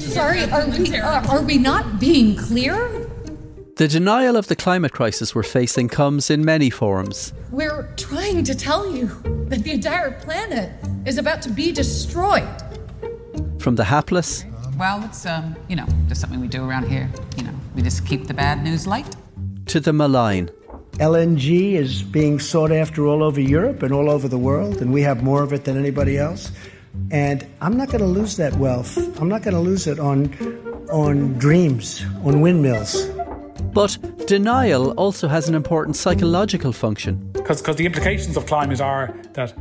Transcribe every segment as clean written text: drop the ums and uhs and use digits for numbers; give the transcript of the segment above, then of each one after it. Sorry, are we not being clear? The denial of the climate crisis we're facing comes in many forms. We're trying to tell you that the entire planet is about to be destroyed. From the hapless... Well, it's, just something we do around here. We just keep the bad news light. To the malign. LNG is being sought after all over Europe and all over the world, and we have more of it than anybody else. And I'm not going to lose that wealth. I'm not going to lose it on dreams, on windmills. But denial also has an important psychological function. Because the implications of climate are that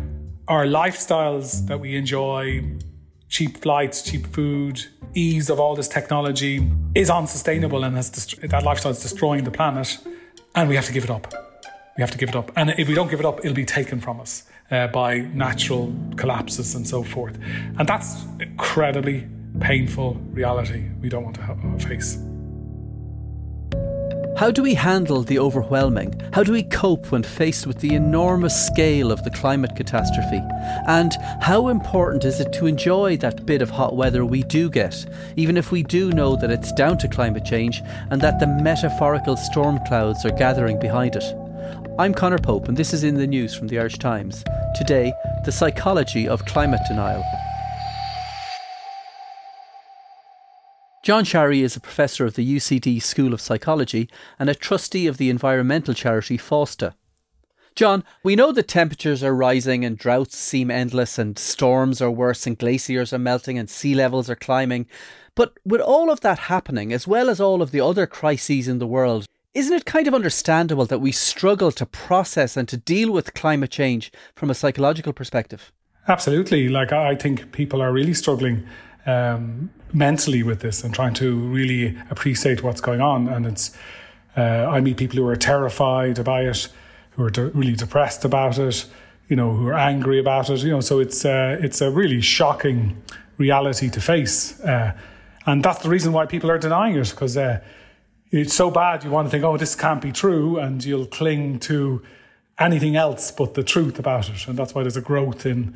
our lifestyles that we enjoy, cheap flights, cheap food, ease of all this technology, is unsustainable, and that lifestyle is destroying the planet, and we have to give it up. We have to give it up. And if we don't give it up, it'll be taken from us by natural collapses and so forth. And that's incredibly painful reality we don't want to face. How do we handle the overwhelming? How do we cope when faced with the enormous scale of the climate catastrophe? And how important is it to enjoy that bit of hot weather we do get, even if we do know that it's down to climate change and that the metaphorical storm clouds are gathering behind it? I'm Conor Pope, and this is In the News from the Irish Times. Today, the psychology of climate denial. John Sherry is a professor of the UCD School of Psychology and a trustee of the environmental charity Foster. John, we know that temperatures are rising and droughts seem endless and storms are worse and glaciers are melting and sea levels are climbing. But with all of that happening, as well as all of the other crises in the world, isn't it kind of understandable that we struggle to process and to deal with climate change from a psychological perspective? Absolutely. I think people are really struggling mentally with this and trying to really appreciate what's going on. And it's I meet people who are terrified about it, who are really depressed about it, who are angry about it, so it's a really shocking reality to face, and that's the reason why people are denying it, because it's so bad you want to think, oh, this can't be true, and you'll cling to anything else but the truth about it. And that's why there's a growth in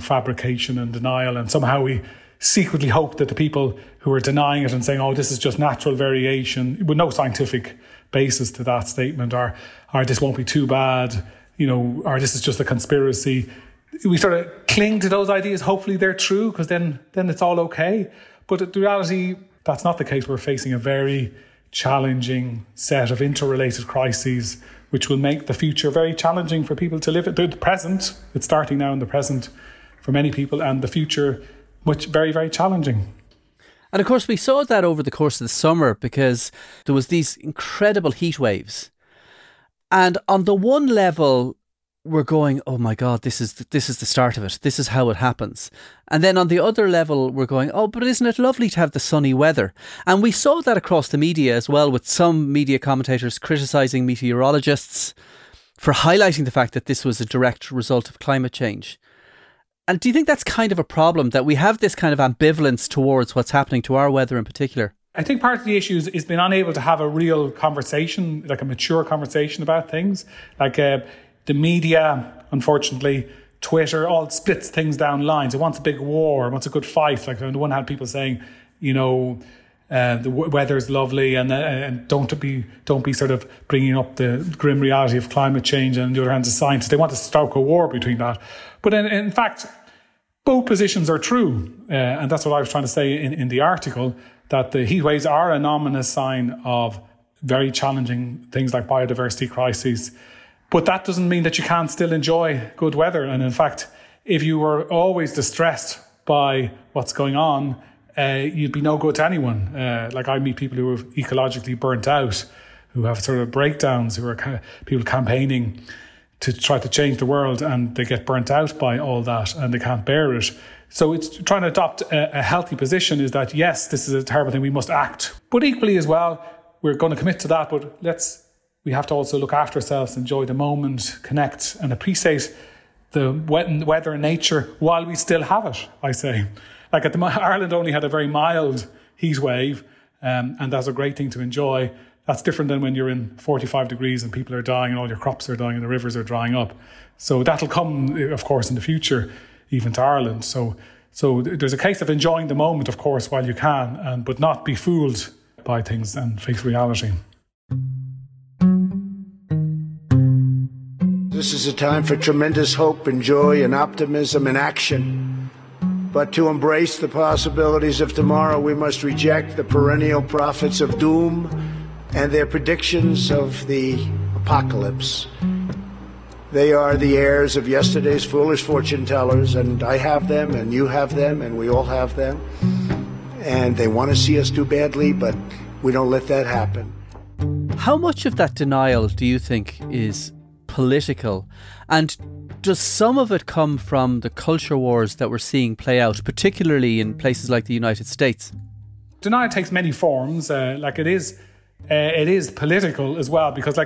fabrication and denial, and somehow we secretly hope that the people who are denying it and saying, oh, this is just natural variation, with no scientific basis to that statement, or this won't be too bad, or this is just a conspiracy. We sort of cling to those ideas, hopefully they're true, because then it's all okay. But the reality, that's not the case. We're facing a very challenging set of interrelated crises, which will make the future very challenging for people to live. The present, it's starting now in the present for many people, and the future which very, very challenging. And of course, we saw that over the course of the summer, because there was these incredible heat waves. And on the one level, we're going, oh my God, this is the start of it. This is how it happens. And then on the other level, we're going, oh, but isn't it lovely to have the sunny weather? And we saw that across the media as well, with some media commentators criticising meteorologists for highlighting the fact that this was a direct result of climate change. And do you think that's kind of a problem, that we have this kind of ambivalence towards what's happening to our weather in particular? I think part of the issue is being unable to have a real conversation, like a mature conversation about things. The media, unfortunately, Twitter, all splits things down lines. It wants a big war, it wants a good fight. On the one hand, people saying, the weather's lovely, and don't be sort of bringing up the grim reality of climate change. And on the other hand, the scientists, they want to stoke a war between that. But in fact, both positions are true, and that's what I was trying to say in the article, that the heat waves are an ominous sign of very challenging things like biodiversity crises. But that doesn't mean that you can't still enjoy good weather. And in fact, if you were always distressed by what's going on, you'd be no good to anyone. I meet people who are ecologically burnt out, who have sort of breakdowns, who are people campaigning to try to change the world, and they get burnt out by all that and they can't bear it. So it's trying to adopt a healthy position, is that, yes, this is a terrible thing, we must act. But equally as well, we're going to commit to that, but we have to also look after ourselves, enjoy the moment, connect and appreciate the weather and nature while we still have it, I say. Ireland only had a very mild heat wave, and that's a great thing to enjoy. That's different than when you're in 45 degrees and people are dying and all your crops are dying and the rivers are drying up. So that'll come, of course, in the future, even to Ireland. So So there's a case of enjoying the moment, of course, while you can, but not be fooled by things and face reality. This is a time for tremendous hope and joy and optimism and action. But to embrace the possibilities of tomorrow, we must reject the perennial prophets of doom and their predictions of the apocalypse. They are the heirs of yesterday's foolish fortune tellers, and I have them, and you have them, and we all have them. And they want to see us do badly, but we don't let that happen. How much of that denial do you think is political? And does some of it come from the culture wars that we're seeing play out, particularly in places like the United States? Denial takes many forms. It is political as well, because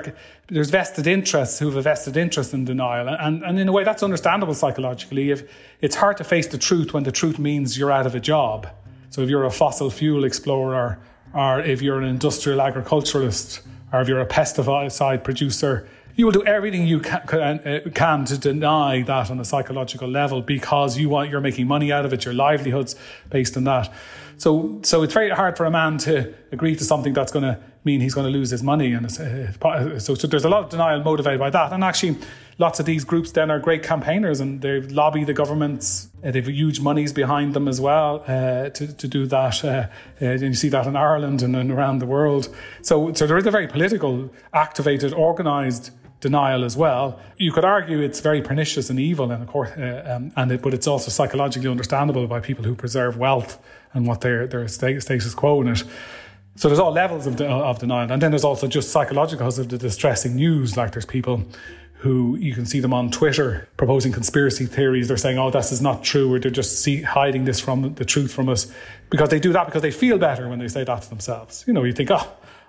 there's vested interests who've a vested interest in denial. And in a way, that's understandable psychologically. If it's hard to face the truth when the truth means you're out of a job. So if you're a fossil fuel explorer, or if you're an industrial agriculturalist, or if you're a pesticide producer, you will do everything you can to deny that on a psychological level, because you're making money out of it, your livelihood's based on that. So it's very hard for a man to agree to something that's going to mean he's going to lose his money. And so there's a lot of denial motivated by that. And actually, lots of these groups then are great campaigners, and they lobby the governments. They have huge monies behind them as well to do that. And you see that in Ireland and around the world. So there is a very political, activated, organised denial as well. You could argue it's very pernicious and evil, and of course, but it's also psychologically understandable by people who preserve wealth and what their status quo in it. So there's all levels of denial, and then there's also just psychological because of the distressing news. Like there's people who you can see them on Twitter proposing conspiracy theories. They're saying, "Oh, this is not true," or they're just hiding this from the truth from us, because they do that because they feel better when they say that to themselves. You know, you think, "Oh,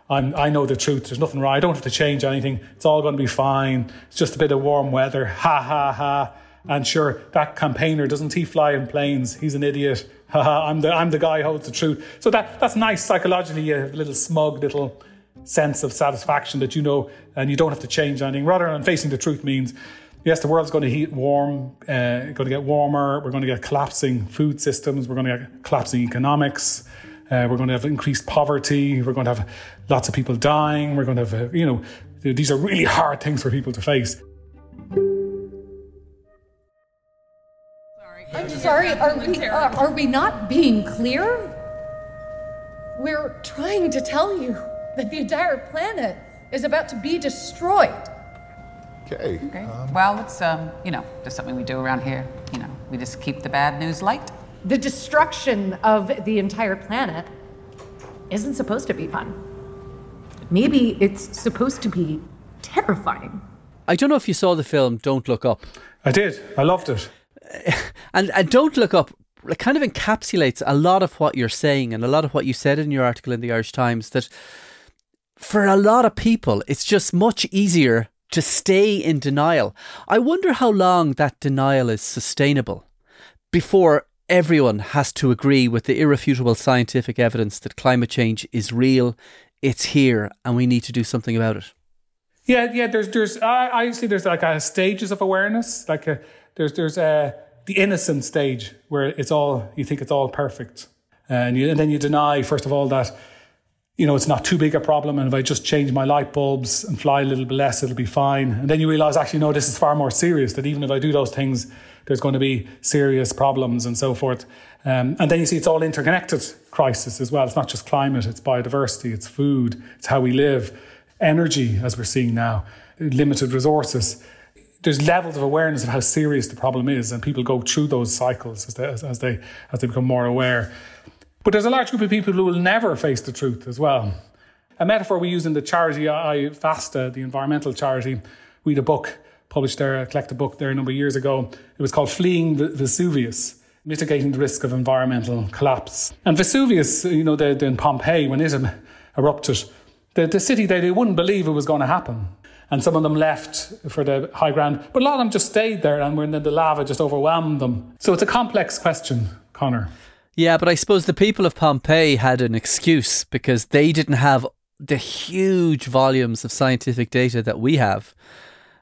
I know the truth. There's nothing wrong. I don't have to change anything. It's all going to be fine. It's just a bit of warm weather. Ha, ha, ha." And sure, that campaigner, doesn't he fly in planes? He's an idiot. Ha, ha. I'm the guy who holds the truth. So that's nice psychologically. You have a little smug, little sense of satisfaction that you know, and you don't have to change anything. Rather than facing the truth means, yes, the world's going to get warmer. We're going to get collapsing food systems. We're going to get collapsing economics. We're going to have increased poverty. We're going to have lots of people dying. We're going to have, these are really hard things for people to face. I'm sorry, are we not being clear? We're trying to tell you that the entire planet is about to be destroyed. Okay. Well, it's, just something we do around here. We just keep the bad news light. The destruction of the entire planet isn't supposed to be fun. Maybe it's supposed to be terrifying. I don't know if you saw the film Don't Look Up. I did. I loved it. And Don't Look Up kind of encapsulates a lot of what you're saying and a lot of what you said in your article in the Irish Times, that for a lot of people, it's just much easier to stay in denial. I wonder how long that denial is sustainable before everyone has to agree with the irrefutable scientific evidence that climate change is real, it's here, and we need to do something about it. Yeah. There's stages of awareness. There's the innocent stage where it's all, you think it's all perfect, and then you deny first of all that it's not too big a problem, and if I just change my light bulbs and fly a little bit less, it'll be fine. And then you realise actually no, this is far more serious. That even if I do those things, there's going to be serious problems and so forth. And then you see it's all interconnected crisis as well. It's not just climate, it's biodiversity, it's food, it's how we live, energy, as we're seeing now, limited resources. There's levels of awareness of how serious the problem is, and people go through those cycles as they become more aware. But there's a large group of people who will never face the truth as well. A metaphor we use in the charity IFASTA, the environmental charity, we had a book published there, a collective book there a number of years ago. It was called Fleeing Vesuvius, Mitigating the Risk of Environmental Collapse. And Vesuvius, in Pompeii, when it erupted, the city, they wouldn't believe it was going to happen. And some of them left for the high ground, but a lot of them just stayed there, and then the lava just overwhelmed them. So it's a complex question, Conor. Yeah, but I suppose the people of Pompeii had an excuse because they didn't have the huge volumes of scientific data that we have.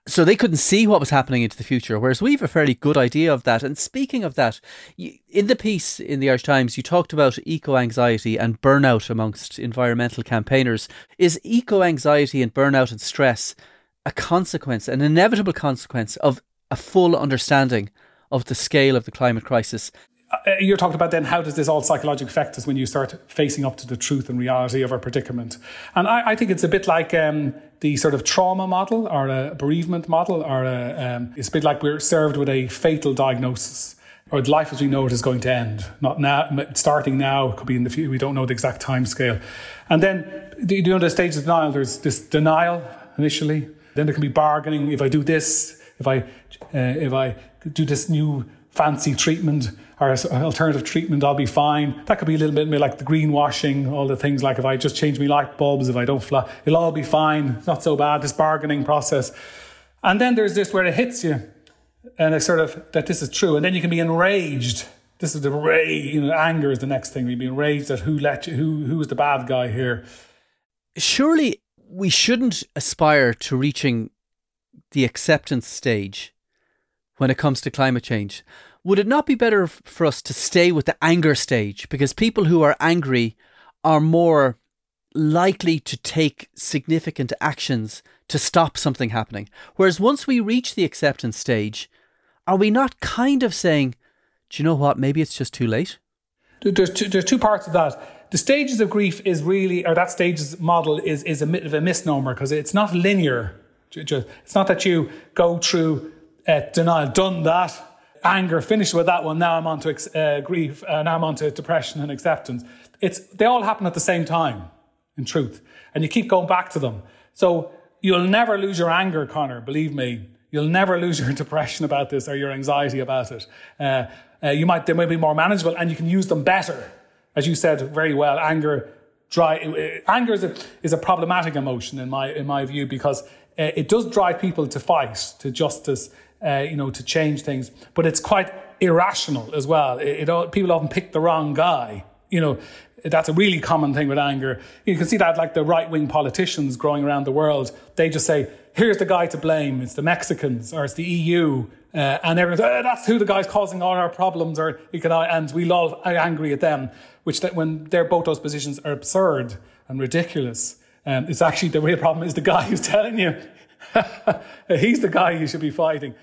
So they couldn't see what was happening into the future, whereas we've a fairly good idea of that. And speaking of that, in the piece in the Irish Times, you talked about eco-anxiety and burnout amongst environmental campaigners. Is eco-anxiety and burnout and stress a consequence, an inevitable consequence of a full understanding of the scale of the climate crisis? You're talking about then how does this all psychologically affect us when you start facing up to the truth and reality of our predicament? And I think it's a bit like the sort of trauma model or a bereavement model, or it's a bit like we're served with a fatal diagnosis. Or life as we know it is going to end. Not now, starting now, it could be in the future. We don't know the exact time scale. And then, the stages of denial, there's this denial initially. Then there can be bargaining. If I do this, if I do this new fancy treatment or alternative treatment, I'll be fine. That could be a little bit more like the greenwashing, all the things like if I just change my light bulbs, if I don't fly, it'll all be fine. It's not so bad, this bargaining process. And then there's this where it hits you and it's sort of that this is true. And then you can be enraged. This is the rage, anger is the next thing. You'd be enraged at who was the bad guy here. Surely we shouldn't aspire to reaching the acceptance stage when it comes to climate change. Would it not be better for us to stay with the anger stage? Because people who are angry are more likely to take significant actions to stop something happening. Whereas once we reach the acceptance stage, are we not kind of saying, do you know what, maybe it's just too late? There's two parts of that. The stages of grief is really, or that stages model is a bit of a misnomer because it's not linear. It's not that you go through denial, done that, anger, finished with that one, now I'm on to grief, now I'm on to depression and acceptance. They all happen at the same time, in truth, and you keep going back to them. So you'll never lose your anger, Conor, believe me. You'll never lose your depression about this or your anxiety about it. They may be more manageable and you can use them better. As you said very well, anger is a problematic emotion in my view because it does drive people to fight, to justice, to change things. But it's quite irrational as well. People often pick the wrong guy. That's a really common thing with anger. You can see that like the right-wing politicians growing around the world. They just say, here's the guy to blame. It's the Mexicans or it's the EU. And everyone's, that's who the guy's causing all our problems. And we're all angry at them, when both those positions are absurd and ridiculous. It's actually the real problem is the guy who's telling you. He's the guy you should be fighting.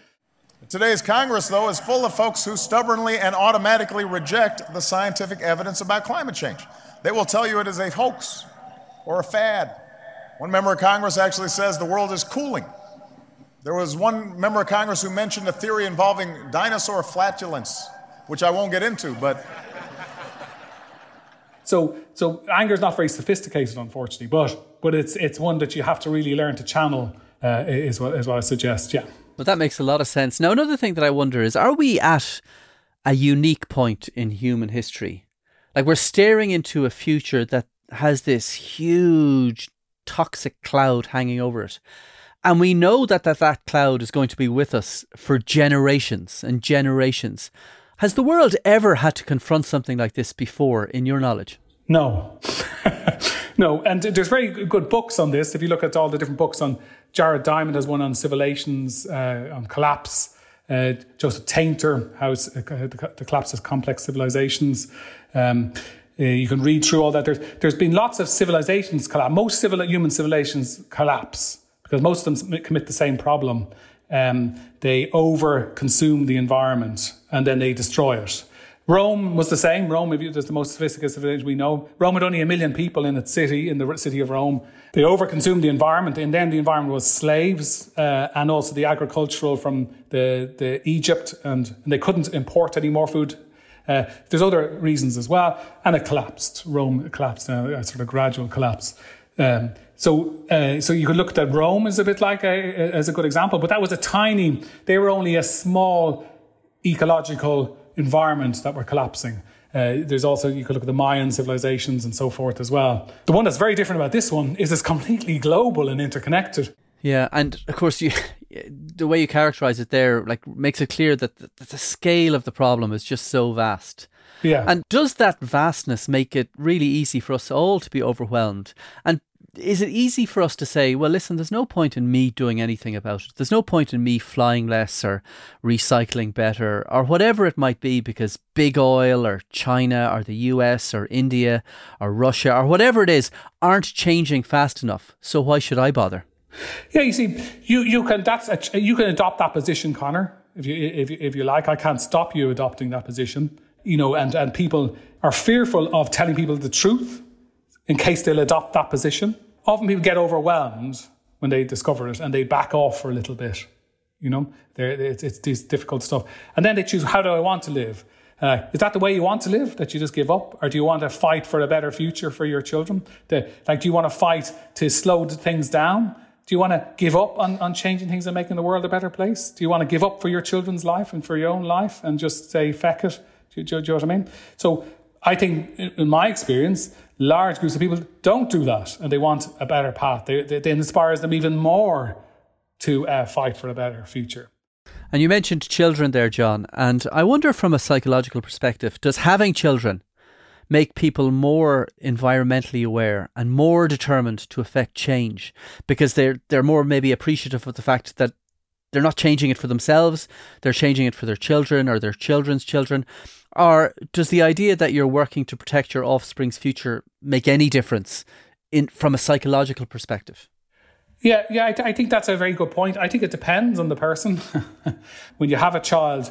Today's Congress, though, is full of folks who stubbornly and automatically reject the scientific evidence about climate change. They will tell you it is a hoax or a fad. One member of Congress actually says the world is cooling. There was one member of Congress who mentioned a theory involving dinosaur flatulence, which I won't get into, but... So anger is not very sophisticated, unfortunately, but it's one that you have to really learn to channel, is what I suggest, yeah. Well, that makes a lot of sense. Now, another thing that I wonder is, are we at a unique point in human history? Like, we're staring into a future that has this huge toxic cloud hanging over it. And we know that cloud is going to be with us for generations and generations. Has the world ever had to confront something like this before, in your knowledge? No. No, and there's very good books on this. If you look at all the different books on, Jared Diamond has one on civilizations, on collapse. Joseph Tainter, how the collapse of complex civilizations. You can read through all that. There's been lots of civilizations collapse. Most human civilizations collapse because most of them commit the same problem. They over-consume the environment and then they destroy it. Rome was the same. Rome is the most sophisticated civilization we know. Rome had only 1 million people in its city, in the city of Rome. They overconsumed the environment, and then the environment was slaves and also the agricultural from the Egypt, and they couldn't import any more food. There's other reasons as well, and it collapsed. Rome collapsed, a sort of gradual collapse. So you could look at Rome as a bit like as a good example, but that was they were only a small ecological environment that were collapsing. There's also, you could look at the Mayan civilizations and so forth as well. The one that's very different about this one is it's completely global and interconnected. Yeah, and of course, the way you characterize it there like makes it clear that the scale of the problem is just so vast. Yeah. And does that vastness make it really easy for us all to be overwhelmed? And is it easy for us to say, well, listen, there's no point in me doing anything about it. There's no point in me flying less or recycling better or whatever it might be, because big oil or China or the US or India or Russia or whatever it is aren't changing fast enough. So why should I bother? Yeah, you see, you can adopt that position, Conor, if you like. I can't stop you adopting that position, you know. And people are fearful of telling people the truth in case they'll adopt that position. Often people get overwhelmed when they discover it and they back off for a little bit, you know. It's this difficult stuff, and then they choose, how do I want to live? Is that the way you want to live, that you just give up? Or do you want to fight for a better future for your children? Do you want to fight to slow things down? Do you want to give up on changing things and making the world a better place? Do you want to give up for your children's life and for your own life and just say, feck it? Do you know what I mean? So I think, in my experience, large groups of people don't do that, and they want a better path. They inspires them even more to fight for a better future. And you mentioned children there, John. And I wonder, from a psychological perspective, does having children make people more environmentally aware and more determined to affect change, because they're more maybe appreciative of the fact that they're not changing it for themselves, they're changing it for their children or their children's children? Or does the idea that you're working to protect your offspring's future make any difference from a psychological perspective? Yeah, I think that's a very good point. I think it depends on the person. When you have a child,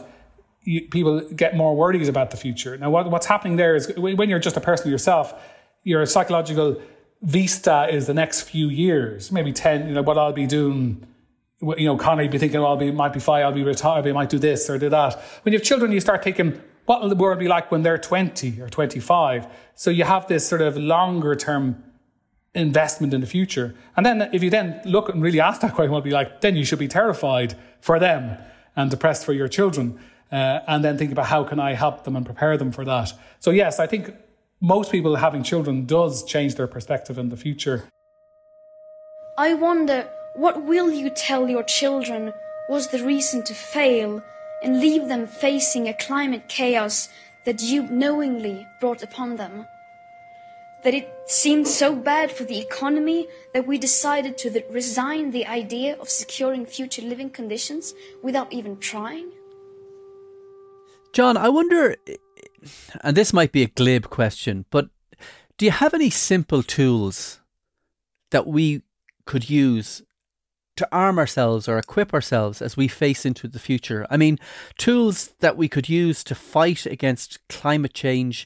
people get more worried about the future. Now, what's happening there is, when you're just a person yourself, your psychological vista is the next few years, maybe 10, you know, what I'll be doing. You know, Conor, you'd be thinking, well, might be fine, I'll be retired, I might do this or do that. When you have children, you start thinking, what will the world be like when they're 20 or 25? So you have this sort of longer term investment in the future. And then if you then look and really ask that question, what will it be like, then you should be terrified for them and depressed for your children. And then think about, how can I help them and prepare them for that? So yes, I think most people having children does change their perspective in the future. I wonder, what will you tell your children was the reason to fail and leave them facing a climate chaos that you knowingly brought upon them? That it seemed so bad for the economy that we decided to resign the idea of securing future living conditions without even trying? John, I wonder, and this might be a glib question, but do you have any simple tools that we could use to arm ourselves or equip ourselves as we face into the future? I mean, tools that we could use to fight against climate change,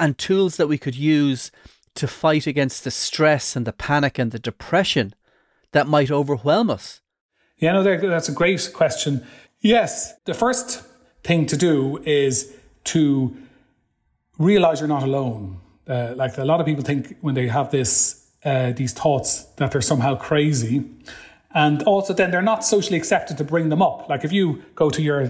and tools that we could use to fight against the stress and the panic and the depression that might overwhelm us. Yeah, no, that's a great question. Yes, the first thing to do is to realize you're not alone. Like a lot of people think when they have this these thoughts that they're somehow crazy, and also then they're not socially accepted to bring them up. Like if you go to your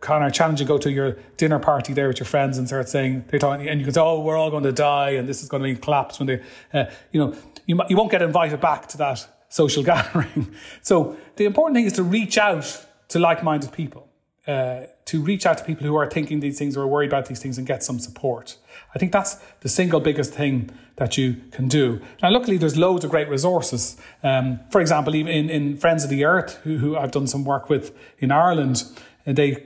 Conor, challenge you go to your dinner party there with your friends and start saying they're talking, and you can say, oh, we're all going to die and this is going to be collapse when they, you won't get invited back to that social gathering. So the important thing is to reach out to like-minded people. To reach out to people who are thinking these things or are worried about these things and get some support. I think that's the single biggest thing that you can do. Now, luckily, there's loads of great resources. For example, even in Friends of the Earth, who I've done some work with in Ireland, they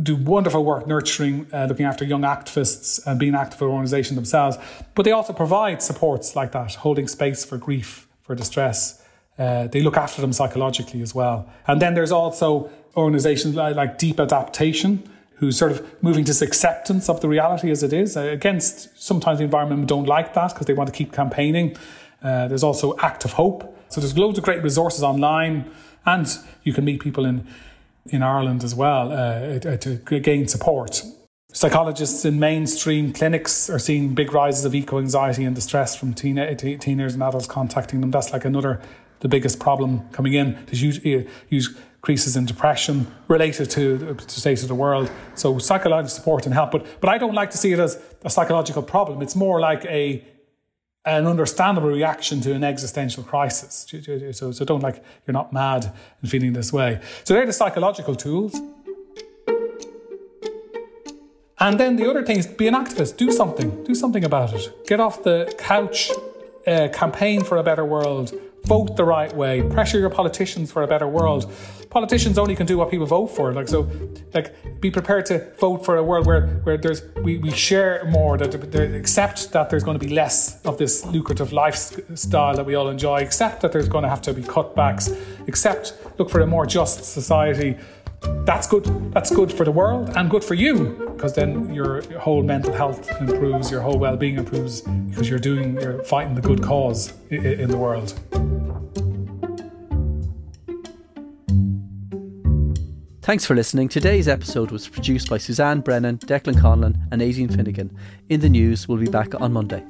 do wonderful work nurturing, looking after young activists and being an active organisation themselves. But they also provide supports like that, holding space for grief, for distress. They look after them psychologically as well. And then there's also organisations like Deep Adaptation, who's sort of moving to acceptance of the reality as it is. Against, sometimes the environment don't like that because they want to keep campaigning. There's also Act of Hope. So there's loads of great resources online, and you can meet people in Ireland as well to gain support. Psychologists in mainstream clinics are seeing big rises of eco-anxiety and distress from teenagers and adults contacting them. That's like the biggest problem coming in. There's huge increases in depression related to the state of the world. So psychological support and help. But I don't like to see it as a psychological problem. It's more like an understandable reaction to an existential crisis. So don't, like, you're not mad and feeling this way. So they're the psychological tools. And then the other thing is, be an activist. Do something. Do something about it. Get off the couch campaign for a better world, vote the right way, pressure your politicians for a better world. Politicians only can do what people vote for. Be prepared to vote for a world where there's we share more, that accept that there's going to be less of this lucrative lifestyle that we all enjoy, accept that there's going to have to be cutbacks, look for a more just society. That's good. That's good for the world and good for you, because then your whole mental health improves, your whole well-being improves, because you're fighting the good cause in the world. Thanks for listening. Today's episode was produced by Suzanne Brennan, Declan Conlon and Aideen Finnegan. In the News will be back on Monday.